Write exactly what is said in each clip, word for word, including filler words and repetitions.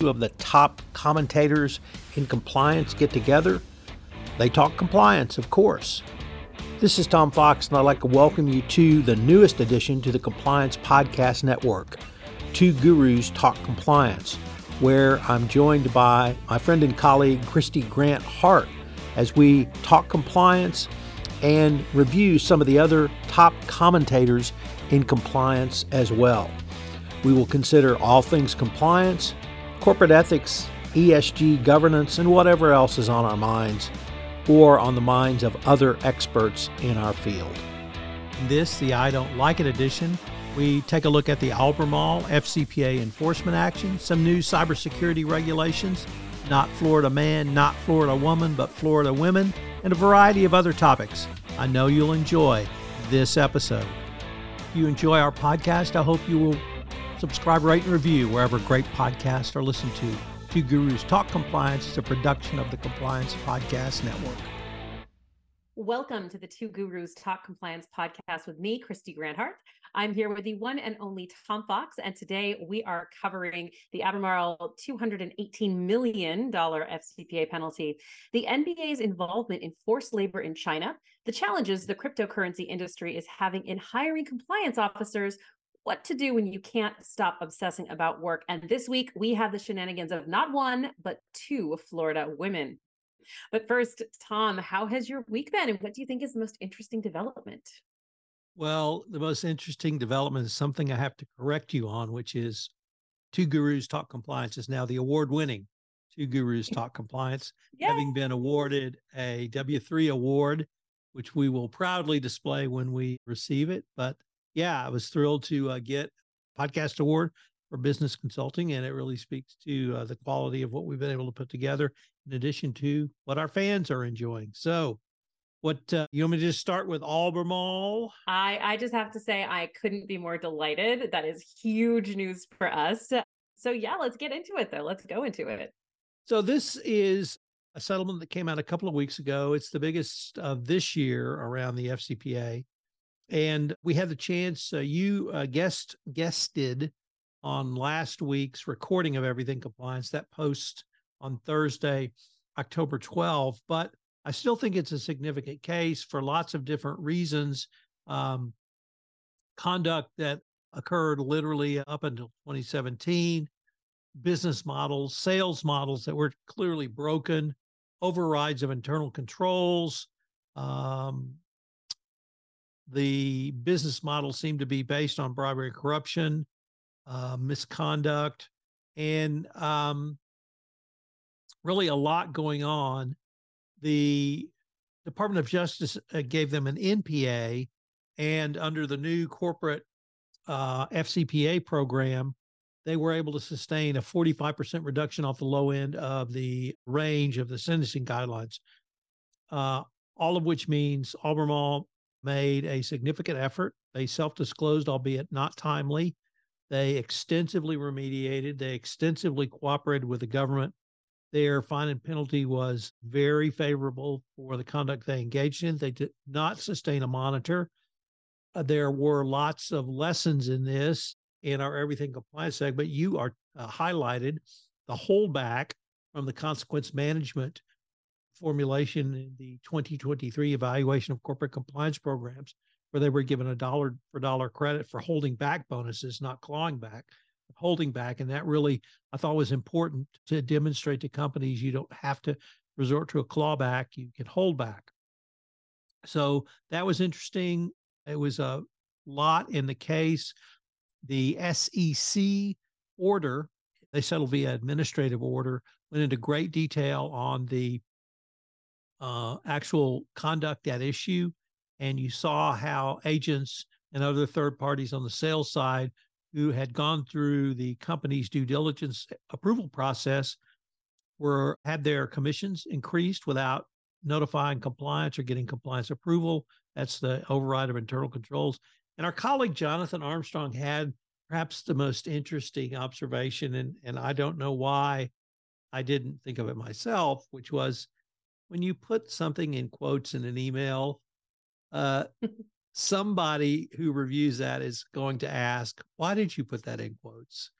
Two of the top commentators in compliance get together. They talk compliance, of course. This is Tom Fox, and I'd like to welcome you to the newest addition to the Compliance Podcast Network, Two Gurus Talk Compliance, where I'm joined by my friend and colleague, Kristy Grant-Hart, as we talk compliance and review some of the other top commentators in compliance as well. We will consider all things compliance, corporate ethics, E S G governance, and whatever else is on our minds or on the minds of other experts in our field. In this, the I Don't Like It edition, we take a look at the Albemarle F C P A enforcement action, some new cybersecurity regulations, not Florida man, not Florida woman, but Florida women, and a variety of other topics. I know you'll enjoy this episode. If you enjoy our podcast, I hope you will subscribe, rate, and review wherever great podcasts are listened to. Two Gurus Talk Compliance is a production of the Compliance Podcast Network. Welcome to the Two Gurus Talk Compliance podcast with me, Kristy Grant-Hart. I'm here with the one and only Tom Fox, and today we are covering the Albemarle two hundred eighteen million dollars F C P A penalty, the N B A's involvement in forced labor in China, the challenges the cryptocurrency industry is having in hiring compliance officers, what to do when you can't stop obsessing about work. And this week, we have the shenanigans of not one, but two Florida women. But first, Tom, how has your week been? And what do you think is the most interesting development? Well, the most interesting development is something I have to correct you on, which is Two Gurus Talk Compliance is now the award-winning Two Gurus Talk Compliance, yes, having been awarded a W three award, which we will proudly display when we receive it. But yeah, I was thrilled to uh, get a podcast award for business consulting, and it really speaks to uh, the quality of what we've been able to put together, in addition to what our fans are enjoying. So what, uh, you want me to just start with Albemarle? I, I just have to say I couldn't be more delighted. That is huge news for us. So yeah, let's get into it though. Let's go into it. So this is a settlement that came out a couple of weeks ago. It's the biggest of this year around the F C P A. And we had the chance, uh, you uh, guest guested on last week's recording of Everything Compliance, that post on Thursday, October twelfth. But I still think it's a significant case for lots of different reasons. Um, conduct that occurred literally up until twenty seventeen, business models, sales models that were clearly broken, overrides of internal controls. Um, The business model seemed to be based on bribery and corruption, uh, misconduct, and um, really a lot going on. The Department of Justice uh, gave them an N P A, and under the new corporate uh, F C P A program, they were able to sustain a forty-five percent reduction off the low end of the range of the sentencing guidelines, uh, all of which means Albemarle made a significant effort. They self-disclosed, albeit not timely. They extensively remediated. They extensively cooperated with the government. Their fine and penalty was very favorable for the conduct they engaged in. They did not sustain a monitor. Uh, there were lots of lessons in this in our Everything Compliance segment. You are uh, highlighted the holdback from the consequence management formulation in the twenty twenty-three evaluation of corporate compliance programs, where they were given a dollar for dollar credit for holding back bonuses, not clawing back, but holding back. And that really, I thought, was important to demonstrate to companies you don't have to resort to a clawback, you can hold back. So that was interesting. It was a lot in the case. The S E C order, they settled via administrative order, went into great detail on the Uh, actual conduct at issue. And you saw how agents and other third parties on the sales side who had gone through the company's due diligence approval process were had their commissions increased without notifying compliance or getting compliance approval. That's the override of internal controls. And our colleague Jonathan Armstrong had perhaps the most interesting observation, and, and I don't know why I didn't think of it myself, which was, when you put something in quotes in an email, uh, somebody who reviews that is going to ask, why did you put that in quotes?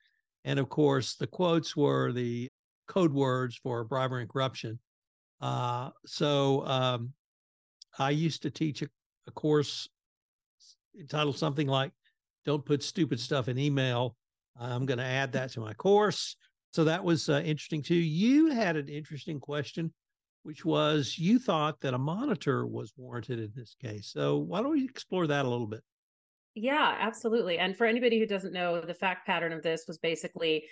And of course, the quotes were the code words for bribery and corruption. Uh, so um, I used to teach a, a course entitled something like, Don't Put Stupid Stuff in Email. I'm going to add that to my course. So that was uh, interesting too. You had an interesting question, which was you thought that a monitor was warranted in this case. So why don't we explore that a little bit? Yeah, absolutely. And for anybody who doesn't know, the fact pattern of this was basically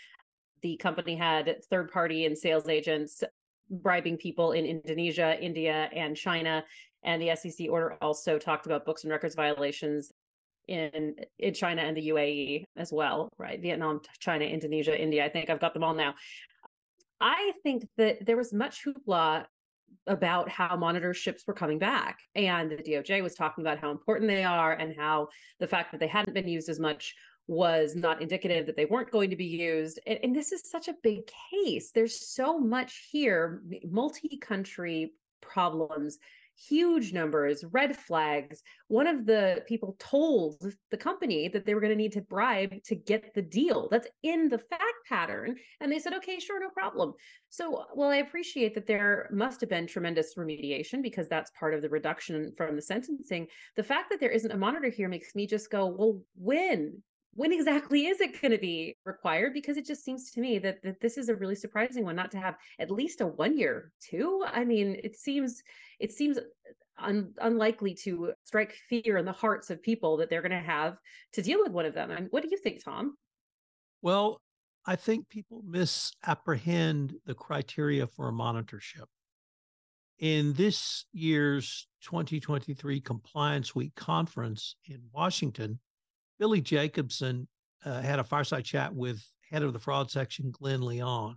the company had third party and sales agents bribing people in Indonesia, India, and China. And the S E C order also talked about books and records violations in in China and the U A E as well, right? Vietnam, China, Indonesia, India. I think I've got them all now. I think that there was much hoopla about how monitorships were coming back. And the D O J was talking about how important they are and how the fact that they hadn't been used as much was not indicative that they weren't going to be used. And, and this is such a big case. There's so much here, multi-country problems, huge numbers, red flags. One of the people told the company that they were going to need to bribe to get the deal. That's in the fact pattern. And they said, okay, sure, no problem. So, well, I appreciate that there must have been tremendous remediation because that's part of the reduction from the sentencing. The fact that there isn't a monitor here makes me just go, well, when? When exactly is it going to be required? Because it just seems to me that, that this is a really surprising one, not to have at least a one year too. I mean, it seems it seems un, unlikely to strike fear in the hearts of people that they're going to have to deal with one of them. I mean, what do you think, Tom? Well, I think people misapprehend the criteria for a monitorship. In this year's twenty twenty-three Compliance Week conference in Washington, Billy Jacobson uh, had a fireside chat with head of the fraud section, Glenn Leon,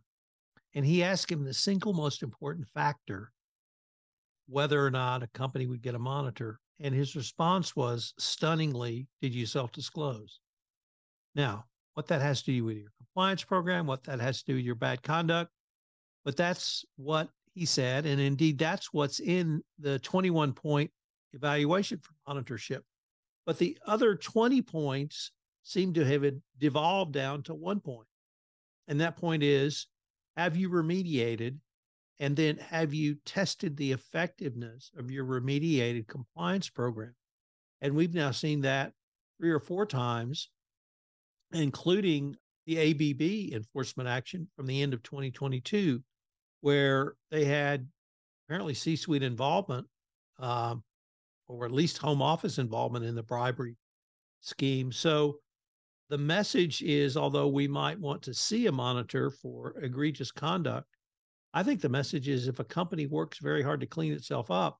and he asked him the single most important factor, whether or not a company would get a monitor. And his response was, stunningly, did you self-disclose? Now, what that has to do with your compliance program, what that has to do with your bad conduct, but that's what he said. And indeed, that's what's in the twenty-one point evaluation for monitorship. But the other twenty points seem to have devolved down to one point. And that point is, have you remediated? And then have you tested the effectiveness of your remediated compliance program? And we've now seen that three or four times, including the A B B enforcement action from the end of twenty twenty-two, where they had apparently C-suite involvement, um, or at least home office involvement in the bribery scheme. So the message is, although we might want to see a monitor for egregious conduct, I think the message is if a company works very hard to clean itself up,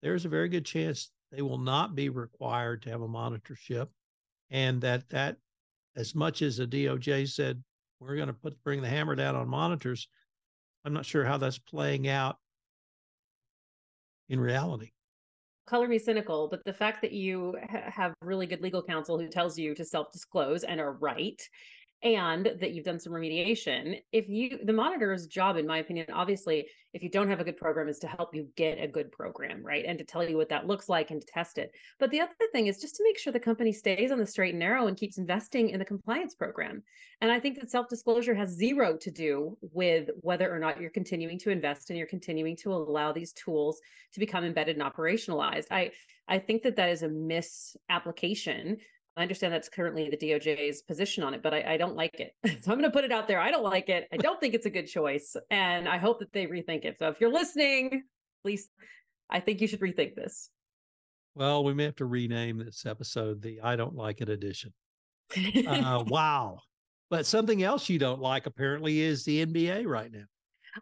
there's a very good chance they will not be required to have a monitorship. And that, that as much as the D O J said, we're going to put bring the hammer down on monitors, I'm not sure how that's playing out in reality. Color me cynical, but the fact that you ha- have really good legal counsel who tells you to self-disclose and are right, and that you've done some remediation, if you, the monitor's job, in my opinion, obviously, if you don't have a good program, is to help you get a good program, right? And to tell you what that looks like and to test it. But the other thing is just to make sure the company stays on the straight and narrow and keeps investing in the compliance program. And I think that self-disclosure has zero to do with whether or not you're continuing to invest and you're continuing to allow these tools to become embedded and operationalized. I, I think that that is a misapplication. I understand that's currently the D O J's position on it, but I, I don't like it. So I'm going to put it out there. I don't like it. I don't think it's a good choice. And I hope that they rethink it. So if you're listening, please, I think you should rethink this. Well, we may have to rename this episode the I Don't Like It edition. Uh, wow. But something else you don't like apparently is the N B A right now.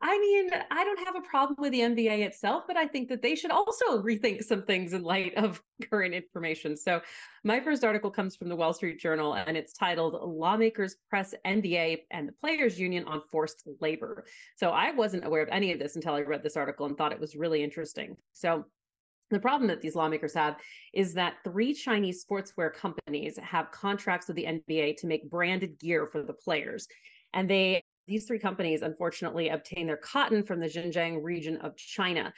I mean, I don't have a problem with the N B A itself, but I think that they should also rethink some things in light of current information. So my first article comes from the Wall Street Journal, and it's titled Lawmakers Press N B A and the Players Union on Forced Labor. So I wasn't aware of any of this until I read this article and thought it was really interesting. So the problem that these lawmakers have is that three Chinese sportswear companies have contracts with the N B A to make branded gear for the players. And they These three companies, unfortunately, obtain their cotton from the Xinjiang region of China.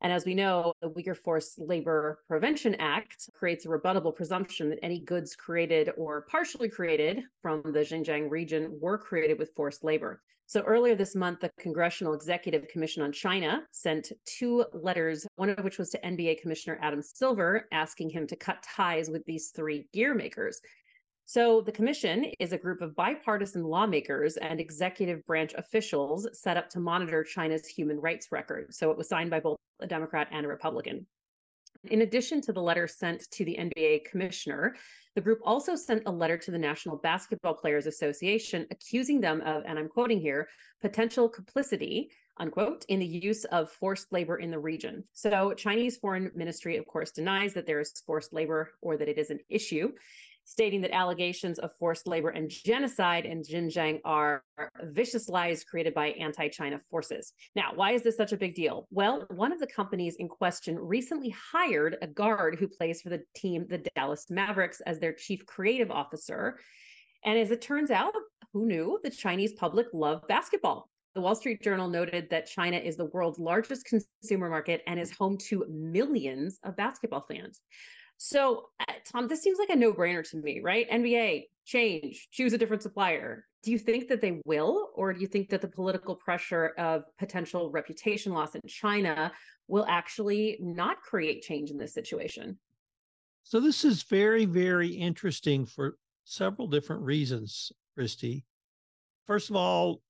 And as we know, the Uyghur Forced Labor Prevention Act creates a rebuttable presumption that any goods created or partially created from the Xinjiang region were created with forced labor. So earlier this month, the Congressional Executive Commission on China sent two letters, one of which was to N B A Commissioner Adam Silver, asking him to cut ties with these three gear makers. So the commission is a group of bipartisan lawmakers and executive branch officials set up to monitor China's human rights record. So it was signed by both a Democrat and a Republican. In addition to the letter sent to the N B A commissioner, the group also sent a letter to the National Basketball Players Association accusing them of, and I'm quoting here, potential complicity, unquote, in the use of forced labor in the region. So Chinese Foreign Ministry, of course, denies that there is forced labor or that it is an issue, stating that allegations of forced labor and genocide in Xinjiang are vicious lies created by anti-China forces. Now, why is this such a big deal? Well, one of the companies in question recently hired a guard who plays for the team, the Dallas Mavericks, as their chief creative officer. And as it turns out, who knew? The Chinese public love basketball. The Wall Street Journal noted that China is the world's largest consumer market and is home to millions of basketball fans. So, uh, Tom, this seems like a no-brainer to me, right? N B A, change, choose a different supplier. Do you think that they will, or do you think that the political pressure of potential reputation loss in China will actually not create change in this situation? So this is very, very interesting for several different reasons, Kristy. First of all,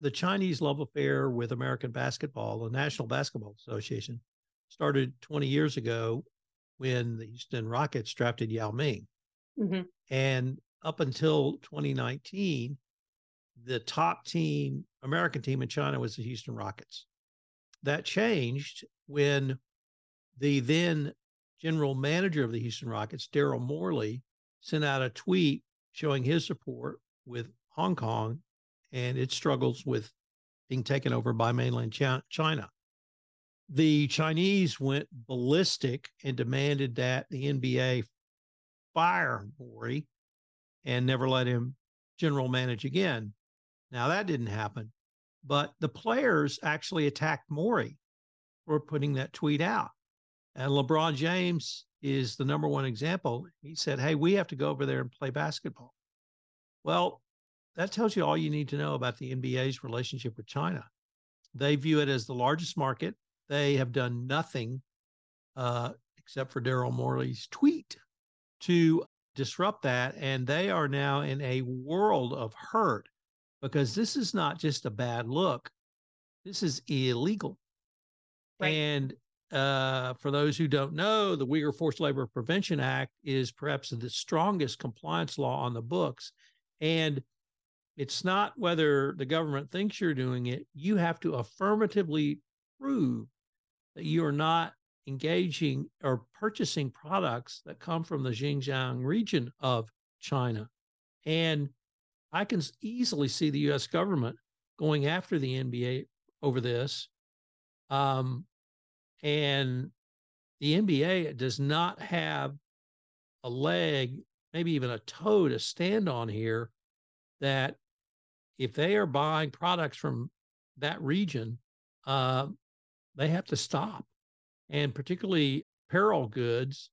the Chinese love affair with American basketball, the National Basketball Association, started twenty years ago when the Houston Rockets drafted Yao Ming. Mm-hmm. And up until twenty nineteen, the top team, American team in China, was the Houston Rockets. That changed when the then general manager of the Houston Rockets, Daryl Morey, sent out a tweet showing his support with Hong Kong and its struggles with being taken over by mainland China. The Chinese went ballistic and demanded that the N B A fire Morey and never let him general manage again. Now, that didn't happen, but the players actually attacked Morey for putting that tweet out. And LeBron James is the number one example. He said, hey, we have to go over there and play basketball. Well, that tells you all you need to know about the N B A's relationship with China. They view it as the largest market. They have done nothing uh, except for Daryl Morey's tweet to disrupt that. And they are now in a world of hurt because this is not just a bad look. This is illegal. Right. And uh, for those who don't know, the Uyghur Forced Labor Prevention Act is perhaps the strongest compliance law on the books. And it's not whether the government thinks you're doing it. You have to affirmatively prove that you are not engaging or purchasing products that come from the Xinjiang region of China. And I can easily see the U S government going after the N B A over this. Um, and the N B A does not have a leg, maybe even a toe to stand on here, that if they are buying products from that region, uh, they have to stop. And particularly apparel goods,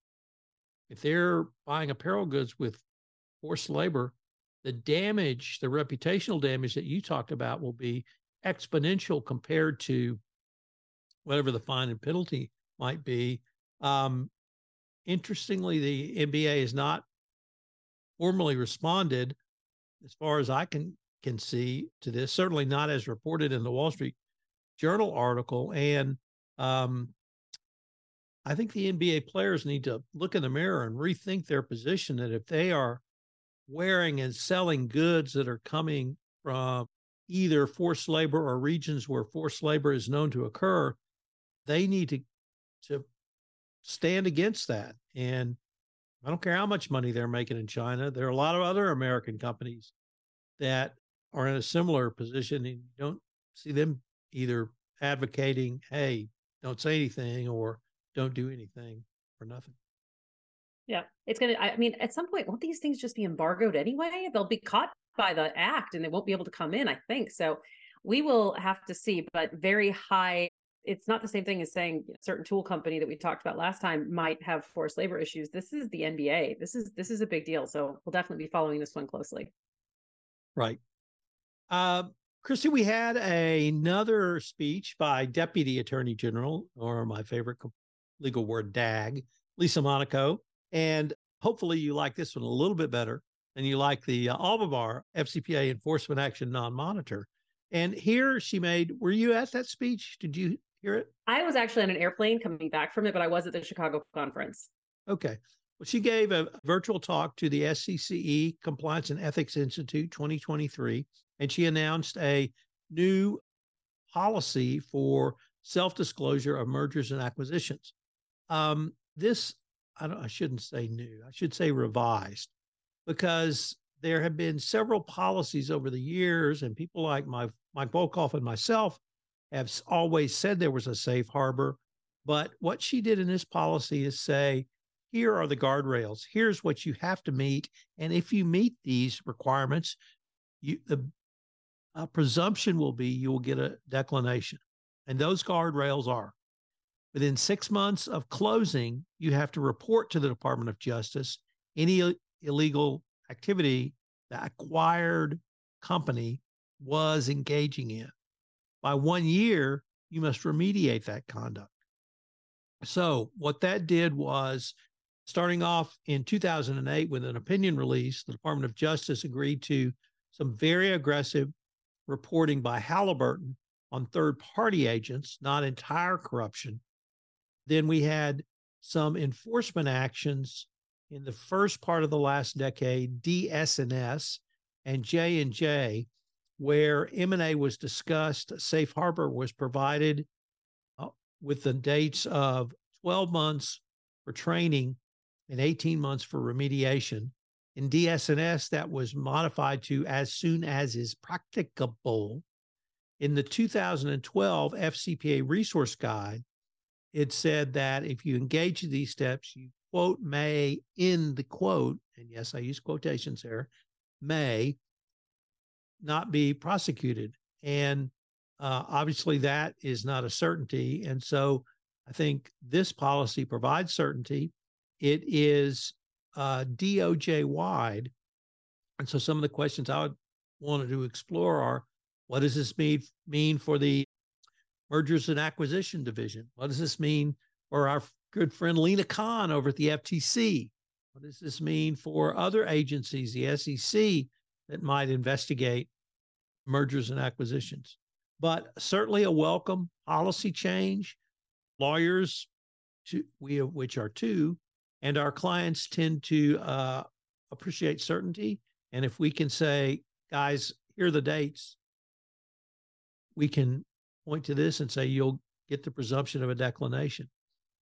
if they're buying apparel goods with forced labor, the damage, the reputational damage that you talked about will be exponential compared to whatever the fine and penalty might be. Um, interestingly, the N B A has not formally responded, as far as I can, can see, to this, certainly not as reported in the Wall Street Journal article. And um, I think the N B A players need to look in the mirror and rethink their position, that if they are wearing and selling goods that are coming from either forced labor or regions where forced labor is known to occur, they need to, to stand against that. And I don't care how much money they're making in China. There are a lot of other American companies that are in a similar position, and you don't see them either advocating, hey, don't say anything, or don't do anything, or nothing. Yeah, it's going to, I mean, at some point, won't these things just be embargoed anyway? They'll be caught by the act and they won't be able to come in, I think. So we will have to see, but very high It's not the same thing as saying a certain tool company that we talked about last time might have forced labor issues. This is the N B A. This is this is a big deal. So we'll definitely be following this one closely. Right. Uh, Kristy, we had a, another speech by Deputy Attorney General, or my favorite legal word, D A G, Lisa Monaco. And hopefully you like this one a little bit better than you like the uh, Albemarle F C P A Enforcement Action Non-Monitor. And here she made, were you at that speech? Did you hear it? I was actually on an airplane coming back from it, but I was at the Chicago conference. Okay. Well, she gave a virtual talk to the S C C E Compliance and Ethics Institute twenty twenty-three, and she announced a new policy for self-disclosure of mergers and acquisitions. Um, this, I, don't, I shouldn't say new, I should say revised, because there have been several policies over the years, and people like my, Mike Volkoff and myself have always said there was a safe harbor. But what she did in this policy is say, here are the guardrails. Here's what you have to meet. And if you meet these requirements, you, the uh, presumption will be you will get a declination. And those guardrails are, within six months of closing, you have to report to the Department of Justice any illegal activity the acquired company was engaging in. By one year, you must remediate that conduct. So what that did was, starting off in two thousand eight with an opinion release, the Department of Justice agreed to some very aggressive reporting by Halliburton on third-party agents, not entire corruption. Then we had some enforcement actions in the first part of the last decade, D S N S and J and J, where M and A was discussed, safe harbor was provided uh, with the dates of twelve months for training and eighteen months for remediation. In D S N S, that was modified to as soon as is practicable. In the two thousand twelve F C P A resource guide, it said that if you engage in these steps, you quote, may, in the quote, and yes, I use quotations here, may not be prosecuted. And uh, obviously that is not a certainty. And so I think this policy provides certainty. It is uh, D O J-wide. And so some of the questions I would want to explore are, what does this mean, mean for the Mergers and Acquisition Division? What does this mean for our good friend Lena Khan over at the F T C? What does this mean for other agencies, the S E C, that might investigate mergers and acquisitions? But certainly a welcome policy change. Lawyers, to, we of which are two, and our clients tend to uh, appreciate certainty. And if we can say, guys, here are the dates, we can point to this and say you'll get the presumption of a declination.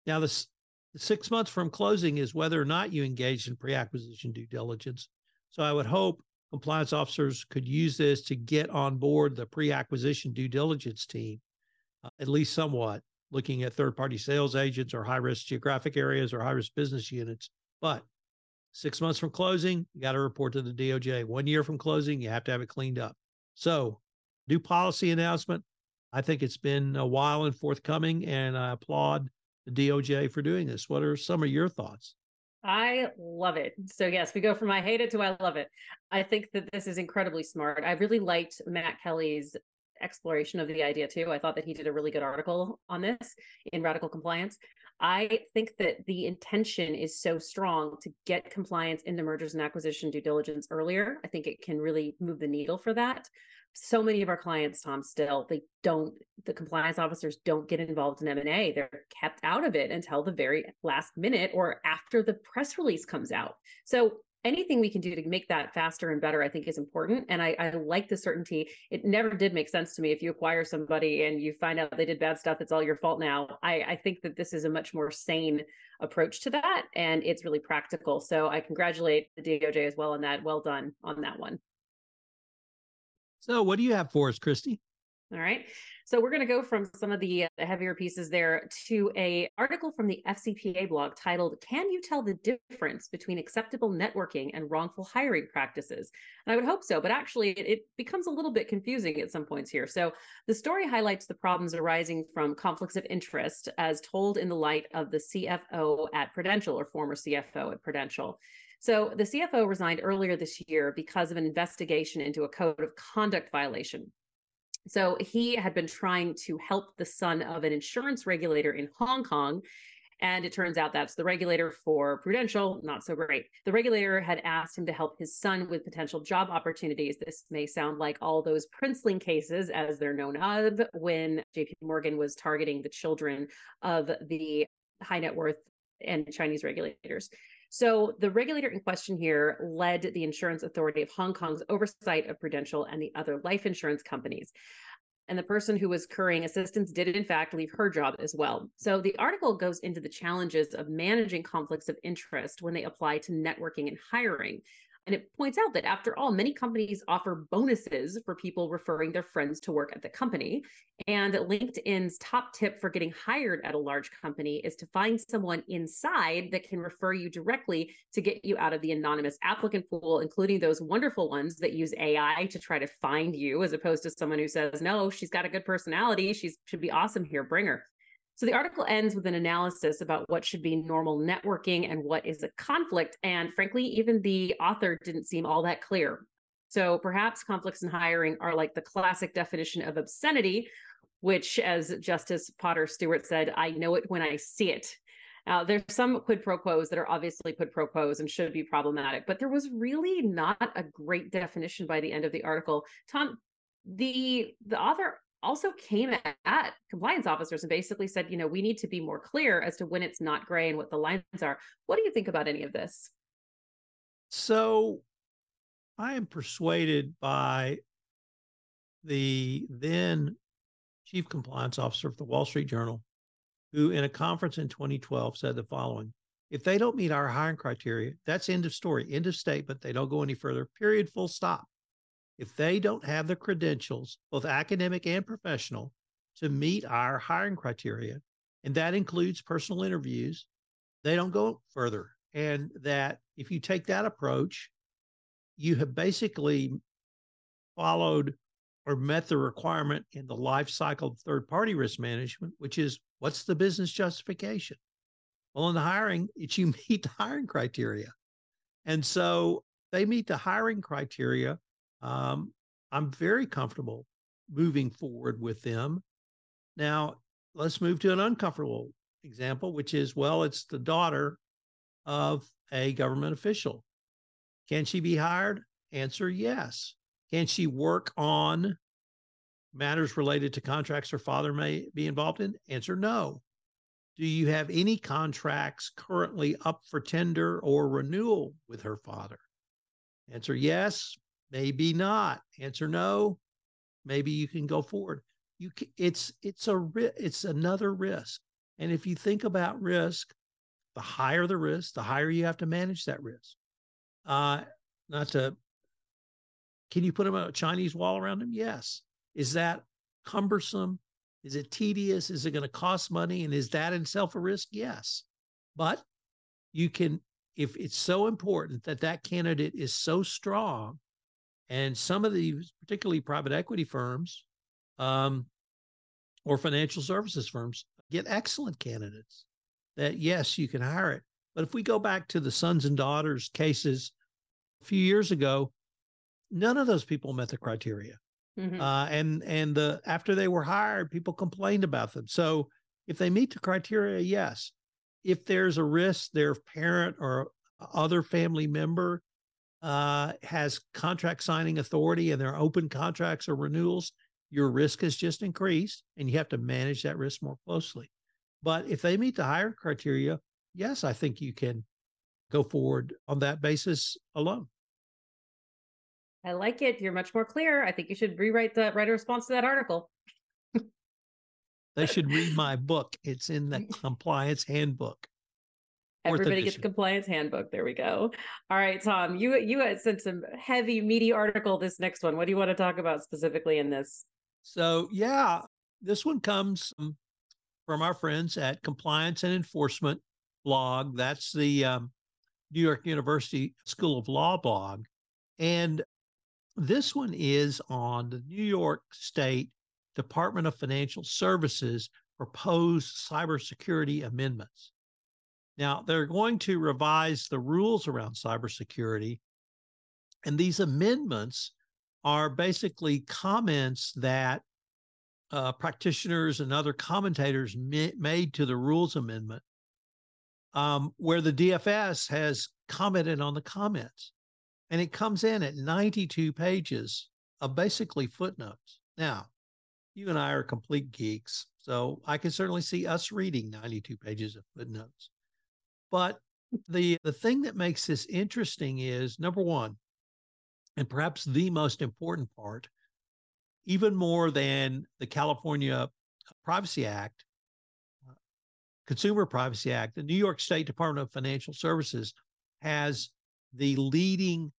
Now, the, the six months from closing is whether or not you engaged in pre-acquisition due diligence. So I would hope compliance officers could use this to get on board the pre-acquisition due diligence team, uh, at least somewhat, looking at third-party sales agents or high-risk geographic areas or high-risk business units. But six months from closing, you got to report to the D O J. One year from closing, you have to have it cleaned up. So new policy announcement. I think it's been a while and forthcoming, and I applaud the D O J for doing this. What are some of your thoughts? I love it. So yes, we go from I hate it to I love it. I think that this is incredibly smart. I really liked Matt Kelly's exploration of the idea too. I thought that he did a really good article on this in Radical Compliance. I think that the intention is so strong to get compliance into mergers and acquisition due diligence earlier. I think it can really move the needle for that. So many of our clients, Tom, still, they don't, the compliance officers don't get involved in M and A. They're kept out of it until the very last minute or after the press release comes out. So anything we can do to make that faster and better, I think, is important. And I, I like the certainty. It never did make sense to me. If you acquire somebody and you find out they did bad stuff, it's all your fault now. I, I think that this is a much more sane approach to that. And it's really practical. So I congratulate the D O J as well on that. Well done on that one. So what do you have for us, Kristy? All right. So we're going to go from some of the heavier pieces there to an article from the F C P A blog titled, Can You Tell the Difference Between Acceptable Networking and Wrongful Hiring Practices? And I would hope so, but actually it becomes a little bit confusing at some points here. So the story highlights the problems arising from conflicts of interest as told in the light of the C F O at Prudential, or former C F O at Prudential. So the C F O resigned earlier this year because of an investigation into a code of conduct violation. So he had been trying to help the son of an insurance regulator in Hong Kong. And it turns out that's the regulator for Prudential, not so great. The regulator had asked him to help his son with potential job opportunities. This may sound like all those princeling cases, as they're known of, when J P Morgan was targeting the children of the high net worth and Chinese regulators. So the regulator in question here led the Insurance Authority of Hong Kong's oversight of Prudential and the other life insurance companies. And the person who was currying assistance did, in fact, leave her job as well. So the article goes into the challenges of managing conflicts of interest when they apply to networking and hiring. And it points out that, after all, many companies offer bonuses for people referring their friends to work at the company. And LinkedIn's top tip for getting hired at a large company is to find someone inside that can refer you directly to get you out of the anonymous applicant pool, including those wonderful ones that use A I to try to find you, as opposed to someone who says, no, she's got a good personality. She should be awesome here. Bring her. So the article ends with an analysis about what should be normal networking and what is a conflict. And frankly, even the author didn't seem all that clear. So perhaps conflicts in hiring are like the classic definition of obscenity, which, as Justice Potter Stewart said, I know it when I see it. Uh, there's some quid pro quos that are obviously quid pro quos and should be problematic, but there was really not a great definition by the end of the article. Tom, the, the author also came at compliance officers and basically said, you know, we need to be more clear as to when it's not gray and what the lines are. What do you think about any of this? So I am persuaded by the then chief compliance officer of the Wall Street Journal, who in a conference in twenty twelve said the following: if they don't meet our hiring criteria, that's end of story, end of statement. They don't go any further, period, full stop. If they don't have the credentials, both academic and professional, to meet our hiring criteria, and that includes personal interviews, they don't go further. And that if you take that approach, you have basically followed or met the requirement in the life cycle of third-party risk management, which is, what's the business justification? Well, in the hiring, it's you meet the hiring criteria. And so they meet the hiring criteria. Um, I'm very comfortable moving forward with them. Now, let's move to an uncomfortable example, which is, well, it's the daughter of a government official. Can she be hired? Answer, yes. Can she work on matters related to contracts her father may be involved in? Answer, no. Do you have any contracts currently up for tender or renewal with her father? Answer, yes. Maybe not. Answer no. Maybe you can go forward. You can, it's it's a it's another risk. And if you think about risk, the higher the risk, the higher you have to manage that risk. Uh, not to. Can you put them a Chinese wall around them? Yes. Is that cumbersome? Is it tedious? Is it going to cost money? And is that in itself a risk? Yes. But you can, if it's so important that that candidate is so strong. And some of these, particularly private equity firms um, or financial services firms, get excellent candidates that, yes, you can hire it. But if we go back to the sons and daughters cases a few years ago, none of those people met the criteria. Mm-hmm. Uh, and and the after they were hired, people complained about them. So if they meet the criteria, yes. If there's a risk their parent or other family member Uh, has contract signing authority and their open contracts or renewals, your risk has just increased and you have to manage that risk more closely. But if they meet the higher criteria, yes, I think you can go forward on that basis alone. I like it. You're much more clear. I think you should rewrite the write a response to that article. They should read my book. It's in the compliance handbook. Everybody gets the compliance handbook. There we go. All right, Tom, you you had sent some heavy, meaty article, this next one. What do you want to talk about specifically in this? So yeah, this one comes from our friends at Compliance and Enforcement blog. That's the um, New York University School of Law blog. And this one is on the New York State Department of Financial Services proposed cybersecurity amendments. Now, they're going to revise the rules around cybersecurity. And these amendments are basically comments that uh, practitioners and other commentators ma- made to the rules amendment, um, where the D F S has commented on the comments. And it comes in at ninety-two pages of basically footnotes. Now, you and I are complete geeks, so I can certainly see us reading ninety-two pages of footnotes. But the, the thing that makes this interesting is, number one, and perhaps the most important part, even more than the California Privacy Act, Consumer Privacy Act, the New York State Department of Financial Services has the leading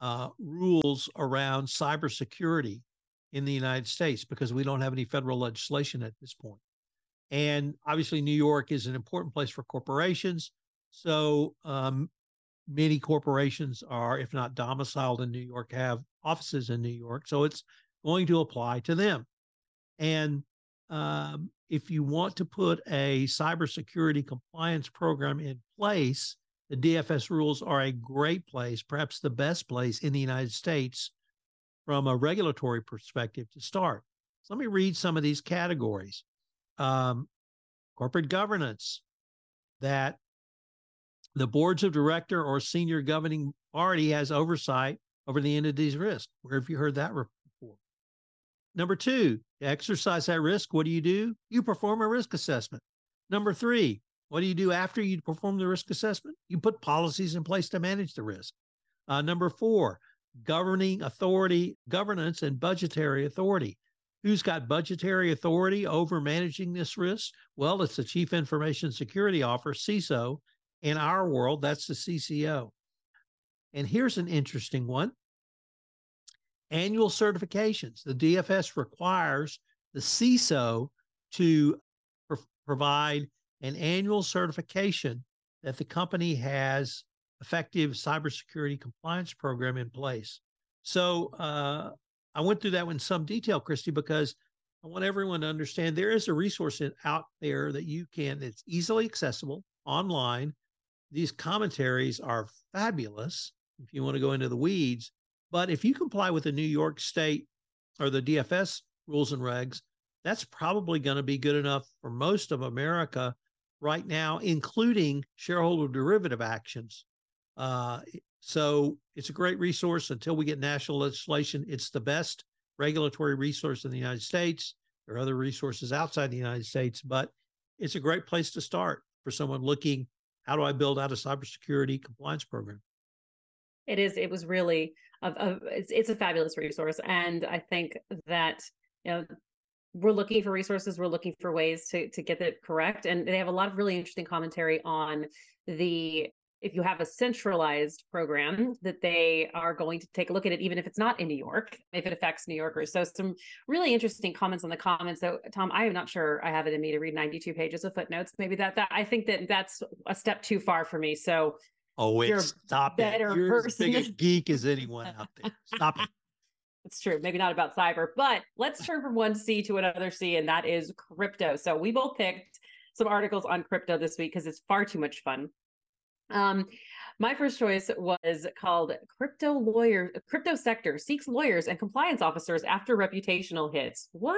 uh, rules around cybersecurity in the United States, because we don't have any federal legislation at this point. And obviously, New York is an important place for corporations. So um, many corporations are, if not domiciled in New York, have offices in New York. So it's going to apply to them. And um, if you want to put a cybersecurity compliance program in place, the D F S rules are a great place, perhaps the best place in the United States from a regulatory perspective to start. So let me read some of these categories. Um, corporate governance, that the boards of director or senior governing party has oversight over the entity's risk. Where have you heard that before? Number two, to exercise that risk, what do you do? You perform a risk assessment. Number three, what do you do after you perform the risk assessment? You put policies in place to manage the risk. Uh, number four, governing authority, governance and budgetary authority. Who's got budgetary authority over managing this risk? Well, it's the Chief Information Security Officer, C I S O. In our world, that's the C C O. And here's an interesting one. Annual certifications. The D F S requires the C I S O to pr- provide an annual certification that the company has effective cybersecurity compliance program in place. So uh, I went through that in some detail, Kristy, because I want everyone to understand there is a resource out there that you can, it's easily accessible online. These commentaries are fabulous if you want to go into the weeds. But if you comply with the New York State or the D F S rules and regs, that's probably going to be good enough for most of America right now, including shareholder derivative actions. Uh, so it's a great resource. Until we get national legislation, it's the best regulatory resource in the United States. There are other resources outside the United States, but it's a great place to start for someone looking, how do I build out a cybersecurity compliance program? It is. It was really, a, a, it's, it's a fabulous resource. And I think that, you know, we're looking for resources. We're looking for ways to, to get it correct. And they have a lot of really interesting commentary on the, if you have a centralized program, that they are going to take a look at it, even if it's not in New York, if it affects New Yorkers. So some really interesting comments on the comments. So Tom, I am not sure I have it in me to read ninety-two pages of footnotes. Maybe that, that I think that that's a step too far for me. So oh, it's stop better it. You're person. As big a geek as anyone out there. Stop it. It's true. Maybe not about cyber, but let's turn from one C to another C, and that is crypto. So we both picked some articles on crypto this week because it's far too much fun. Um, my first choice was called Crypto Lawyer, Crypto Sector Seeks Lawyers and Compliance Officers After Reputational Hits. What?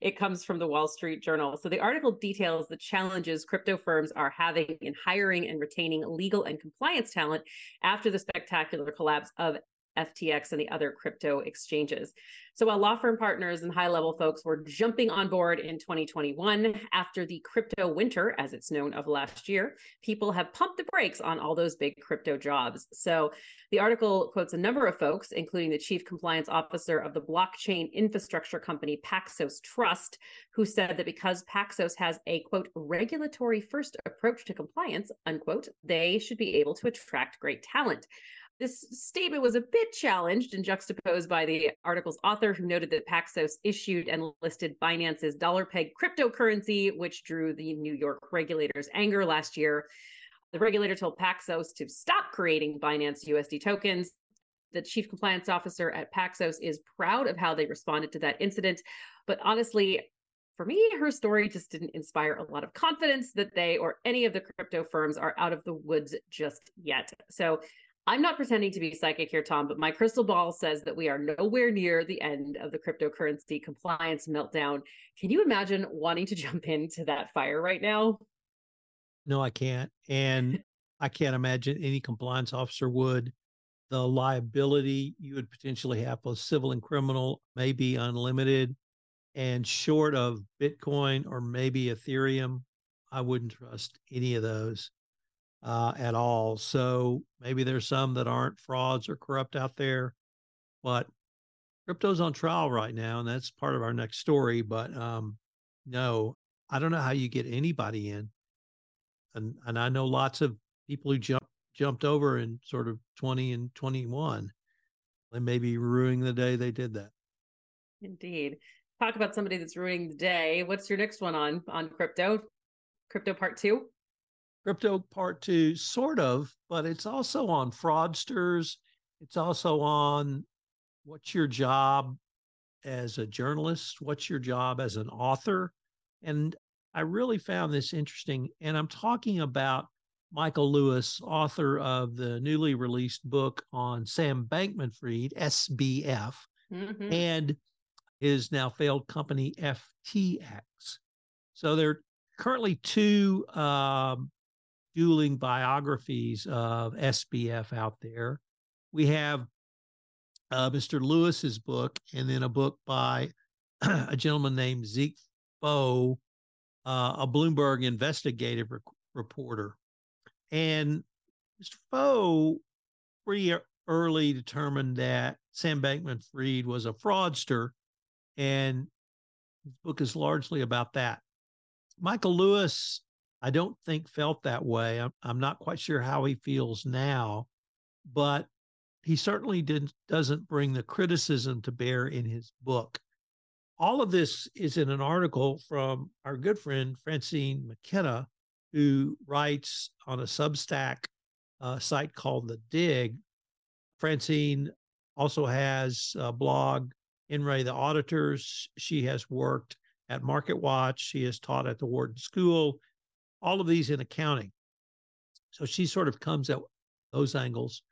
It comes from the Wall Street Journal. So the article details the challenges crypto firms are having in hiring and retaining legal and compliance talent after the spectacular collapse of F T X and the other crypto exchanges. So while law firm partners and high-level folks were jumping on board in twenty twenty-one, after the crypto winter, as it's known, of last year, people have pumped the brakes on all those big crypto jobs. So the article quotes a number of folks, including the chief compliance officer of the blockchain infrastructure company Paxos Trust, who said that because Paxos has a, quote, regulatory-first approach to compliance, unquote, they should be able to attract great talent. This statement was a bit challenged and juxtaposed by the article's author, who noted that Paxos issued and listed Binance's dollar-pegged cryptocurrency, which drew the New York regulator's anger last year. The regulator told Paxos to stop creating Binance U S D tokens. The chief compliance officer at Paxos is proud of how they responded to that incident. But honestly, for me, her story just didn't inspire a lot of confidence that they or any of the crypto firms are out of the woods just yet. So I'm not pretending to be psychic here, Tom, but my crystal ball says that we are nowhere near the end of the cryptocurrency compliance meltdown. Can you imagine wanting to jump into that fire right now? No, I can't. And I can't imagine any compliance officer would. The liability you would potentially have, both civil and criminal, may be unlimited. And short of Bitcoin or maybe Ethereum, I wouldn't trust any of those uh, at all. So maybe there's some that aren't frauds or corrupt out there, but crypto's on trial right now, and that's part of our next story. But um, no, I don't know how you get anybody in. And, and I know lots of people who jump, jumped over in sort of twenty and twenty-one. They may be ruining the day they did that. Indeed. Talk about somebody that's ruining the day. What's your next one on, on crypto? Crypto part two? Crypto part two, sort of, but it's also on fraudsters. It's also on what's your job as a journalist? What's your job as an author? And I really found this interesting. And I'm talking about Michael Lewis, author of the newly released book on Sam Bankman-Fried, S B F, mm-hmm. and his now failed company, F T X. So there are currently two um, dueling biographies of S B F out there. We have uh, Mister Lewis's book, and then a book by a gentleman named Zeke Foe, uh, a Bloomberg investigative re- reporter. And Mister Foe pretty early determined that Sam Bankman-Fried was a fraudster, and his book is largely about that. Michael Lewis, I don't think, felt that way. I'm, I'm not quite sure how he feels now, but he certainly didn't, doesn't bring the criticism to bear in his book. All of this is in an article from our good friend Francine McKenna, who writes on a Substack uh, site called The Dig. Francine also has a blog, In Re the Auditors. She has worked at MarketWatch. She has taught at the Wharton School, all of these in accounting. So she sort of comes at those angles.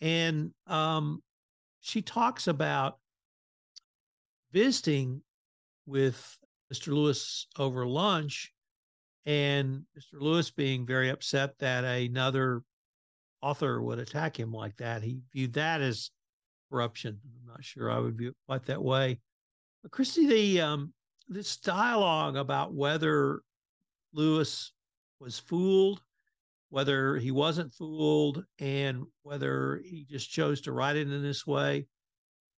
And um, she talks about visiting with Mister Lewis over lunch, and Mister Lewis being very upset that another author would attack him like that. He viewed that as corruption. I'm not sure I would view it quite that way. But Kristy, the um, this dialogue about whether Lewis was fooled, whether he wasn't fooled, and whether he just chose to write it in this way,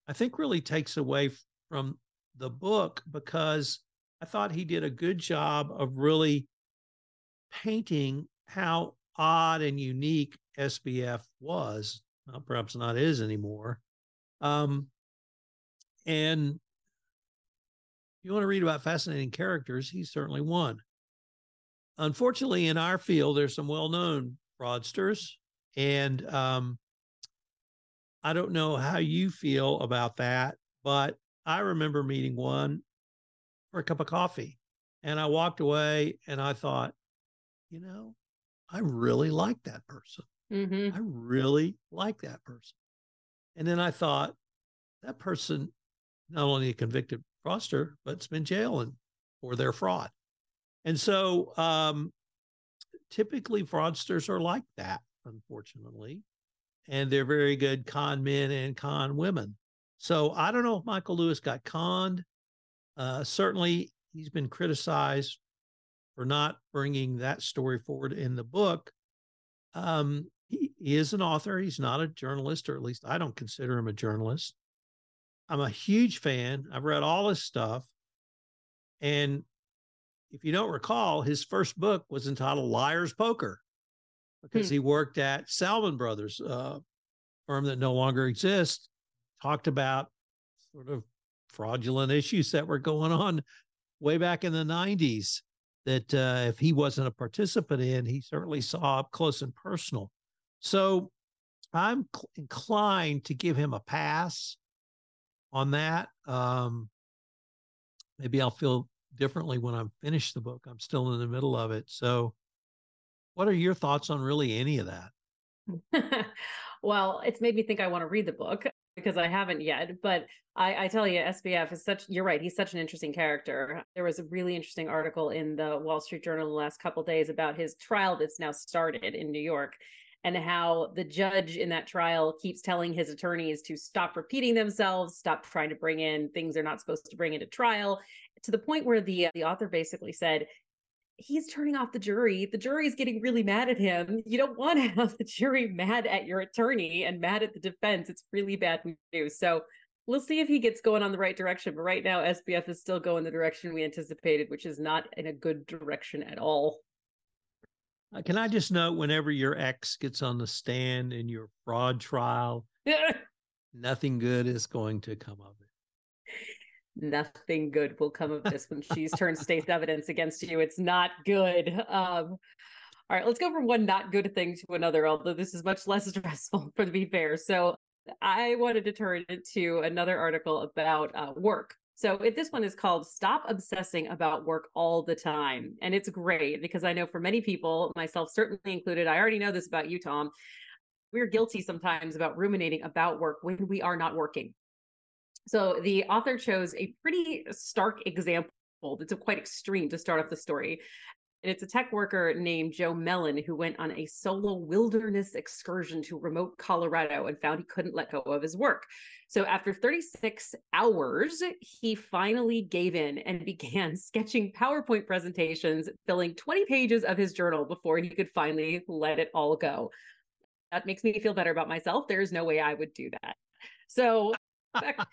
I think really takes away from the book, because I thought he did a good job of really painting how odd and unique S B F was. Well, perhaps not is anymore. Um, and you want to read about fascinating characters, he's certainly one. Unfortunately, in our field, there's some well-known fraudsters, and um, I don't know how you feel about that, but I remember meeting one for a cup of coffee, and I walked away and I thought, you know, I really like that person. Mm-hmm. I really like that person. And then I thought, that person, not only a convicted fraudster, but it's been jailed for their fraud. And so um, typically fraudsters are like that, unfortunately, and they're very good con men and con women. So I don't know if Michael Lewis got conned. Uh, certainly, he's been criticized for not bringing that story forward in the book. Um, he, he is an author. He's not a journalist, or at least I don't consider him a journalist. I'm a huge fan. I've read all his stuff. And if you don't recall, his first book was entitled Liar's Poker, because hmm. he worked at Salmon Brothers, uh, firm that no longer exists, talked about sort of fraudulent issues that were going on way back in the nineties that uh, if he wasn't a participant in, he certainly saw up close and personal. So I'm cl- inclined to give him a pass on that. Um, maybe I'll feel differently when I'm finished the book. I'm still in the middle of it. So what are your thoughts on really any of that? Well, it's made me think I want to read the book because I haven't yet. But I, I tell you, S B F is such, you're right, he's such an interesting character. There was a really interesting article in the Wall Street Journal the last couple of days about his trial that's now started in New York, and how the judge in that trial keeps telling his attorneys to stop repeating themselves, stop trying to bring in things they're not supposed to bring into trial, to the point where the the author basically said, he's turning off the jury. The jury's getting really mad at him. You don't want to have the jury mad at your attorney and mad at the defense. It's really bad news. So we'll see if he gets going on the right direction. But right now, S B F is still going the direction we anticipated, which is not in a good direction at all. Uh, can I just note, whenever your ex gets on the stand in your fraud trial, nothing good is going to come of it. Nothing good will come of this when she's turned state's evidence against you. It's not good. Um, all right, let's go from one not good thing to another, although this is much less stressful, for to be fair. So I wanted to turn it to another article about uh, work. So it, this one is called Stop Obsessing About Work All the Time. And it's great because I know for many people, myself certainly included, I already know this about you, Tom, we're guilty sometimes about ruminating about work when we are not working. So the author chose a pretty stark example that's quite extreme to start off the story. And it's a tech worker named Joe Mellon who went on a solo wilderness excursion to remote Colorado and found he couldn't let go of his work. So after thirty-six hours, he finally gave in and began sketching PowerPoint presentations, filling twenty pages of his journal before he could finally let it all go. That makes me feel better about myself. There is no way I would do that. So... Back,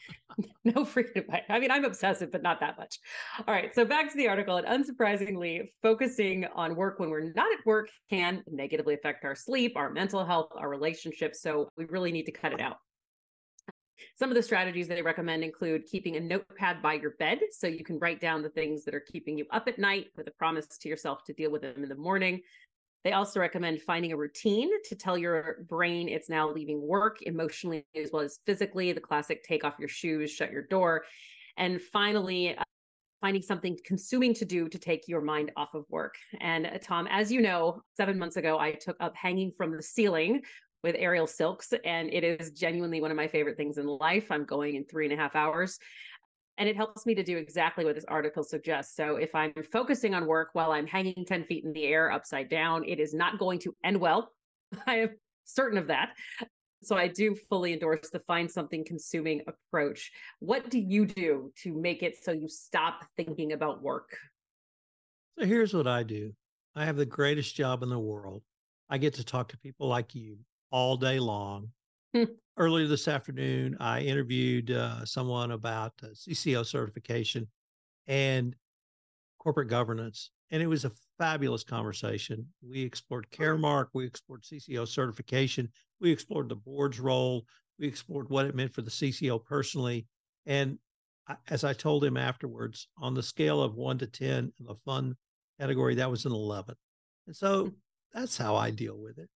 no freedom. I mean, I'm obsessive, but not that much. All right. So back to the article. And unsurprisingly, focusing on work when we're not at work can negatively affect our sleep, our mental health, our relationships. So we really need to cut it out. Some of the strategies that they recommend include keeping a notepad by your bed so you can write down the things that are keeping you up at night with a promise to yourself to deal with them in the morning. They also recommend finding a routine to tell your brain it's now leaving work emotionally as well as physically, the classic take off your shoes, shut your door. And finally, uh, finding something consuming to do to take your mind off of work. And uh, Tom, as you know, seven months ago, I took up hanging from the ceiling with aerial silks, and it is genuinely one of my favorite things in life. I'm going in three and a half hours. And it helps me to do exactly what this article suggests. So if I'm focusing on work while I'm hanging ten feet in the air upside down, it is not going to end well. I am certain of that. So I do fully endorse the find something consuming approach. What do you do to make it so you stop thinking about work? So here's what I do. I have the greatest job in the world. I get to talk to people like you all day long. Earlier this afternoon, I interviewed uh, someone about uh, C C O certification and corporate governance, and it was a fabulous conversation. We explored Caremark, we explored C C O certification, we explored the board's role, we explored what it meant for the C C O personally, and I, as I told him afterwards, on the scale of one to ten in the fun category, that was an eleven. And so that's how I deal with it.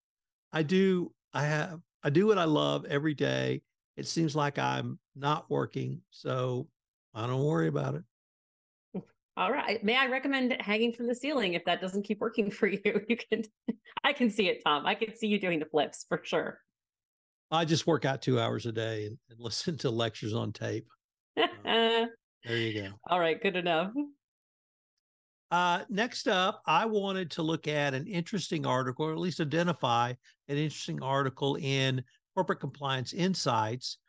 I do, I have I do what I love every day. It seems like I'm not working, so I don't worry about it. All right. May I recommend hanging from the ceiling if that doesn't keep working for you? You can, I can see it, Tom. I can see you doing the flips for sure. I just work out two hours a day and, and listen to lectures on tape. Uh, there you go. All right. Good enough. Uh, next up, I wanted to look at an interesting article, or at least identify an interesting article in Corporate Compliance Insights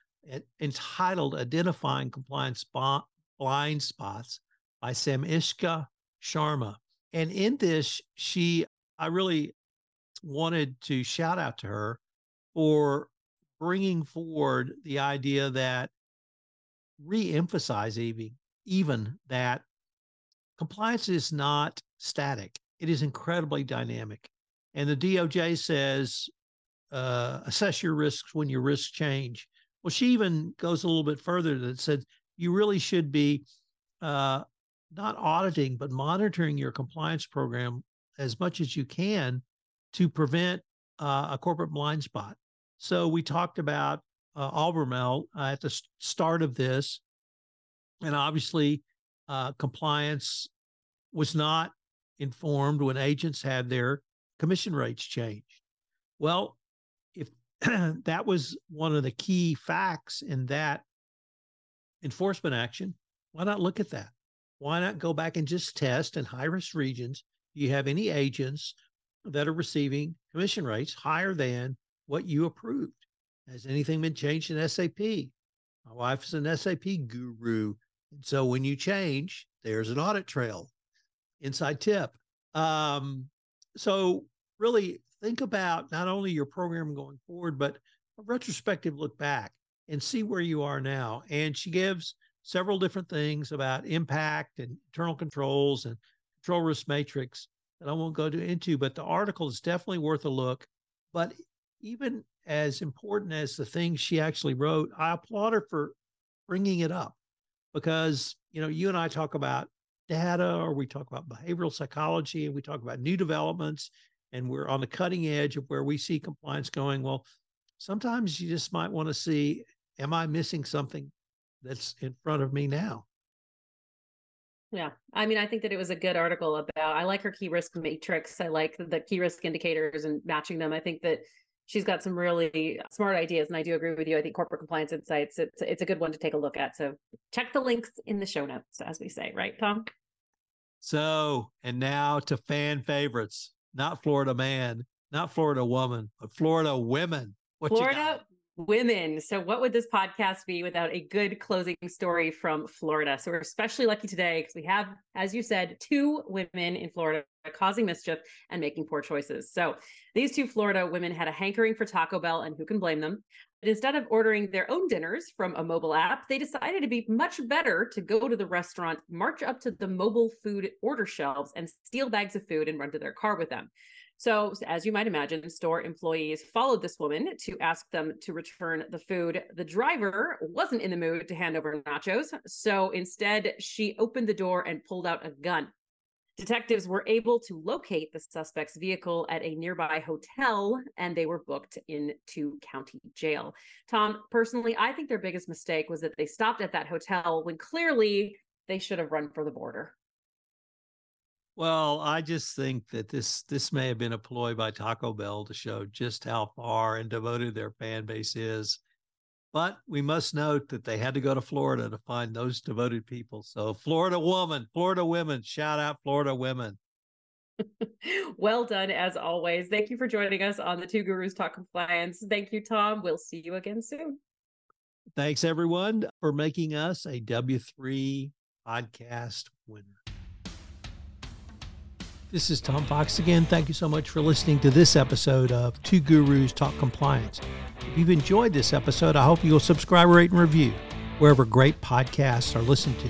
entitled Identifying Compliance Blind Spots by Samishka Sharma. And in this, she, I really wanted to shout out to her for bringing forward the idea that re-emphasize even, even that compliance is not static. It is incredibly dynamic. And the D O J says uh, assess your risks when your risks change. Well, she even goes a little bit further that said you really should be uh, not auditing, but monitoring your compliance program as much as you can to prevent uh, a corporate blind spot. So we talked about uh, Albemarle uh, at the st- start of this, and obviously uh, compliance was not informed when agents had their commission rates changed. Well, if that was one of the key facts in that enforcement action, why not look at that? Why not go back and just test in high-risk regions? Do you have any agents that are receiving commission rates higher than what you approved? Has anything been changed in S A P? My wife is an S A P guru. And so when you change, there's an audit trail. Inside tip. Um, so really think about not only your program going forward, but a retrospective look back and see where you are now. And she gives several different things about impact and internal controls and control risk matrix that I won't go into, but the article is definitely worth a look. But even as important as the things she actually wrote, I applaud her for bringing it up because, you know, you and I talk about data, or we talk about behavioral psychology, and we talk about new developments, and we're on the cutting edge of where we see compliance going. Well, sometimes you just might want to see, am I missing something that's in front of me now? Yeah. I mean, I think that it was a good article about, I like her key risk matrix. I like the key risk indicators and matching them. I think that she's got some really smart ideas, and I do agree with you. I think Corporate Compliance Insights, it's, it's a good one to take a look at. So check the links in the show notes, as we say, right, Tom? So, and now to fan favorites, not Florida man, not Florida woman, but Florida women. What Florida women. So what would this podcast be without a good closing story from Florida? So we're especially lucky today because we have, as you said, two women in Florida causing mischief and making poor choices. So these two Florida women had a hankering for Taco Bell, and who can blame them? But instead of ordering their own dinners from a mobile app, they decided it'd be much better to go to the restaurant, march up to the mobile food order shelves, and steal bags of food and run to their car with them. So as you might imagine, store employees followed this woman to ask them to return the food. The driver wasn't in the mood to hand over nachos. So instead, she opened the door and pulled out a gun. Detectives were able to locate the suspect's vehicle at a nearby hotel, and they were booked into county jail. Tom, personally, I think their biggest mistake was that they stopped at that hotel when clearly they should have run for the border. Well, I just think that this this may have been a ploy by Taco Bell to show just how far and devoted their fan base is. But we must note that they had to go to Florida to find those devoted people. So Florida woman, Florida women, shout out Florida women. Well done, as always. Thank you for joining us on the Two Gurus Talk Compliance. Thank you, Tom. We'll see you again soon. Thanks, everyone, for making us a W three podcast winner. This is Tom Fox again. Thank you so much for listening to this episode of Two Gurus Talk Compliance. If you've enjoyed this episode, I hope you'll subscribe, rate, and review wherever great podcasts are listened to.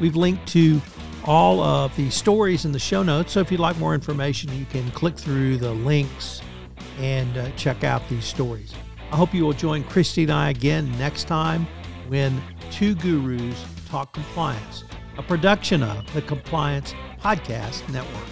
We've linked to all of the stories in the show notes, so if you'd like more information, you can click through the links and uh, check out these stories. I hope you will join Kristy and I again next time when Two Gurus Talk Compliance, a production of the Compliance Podcast Network.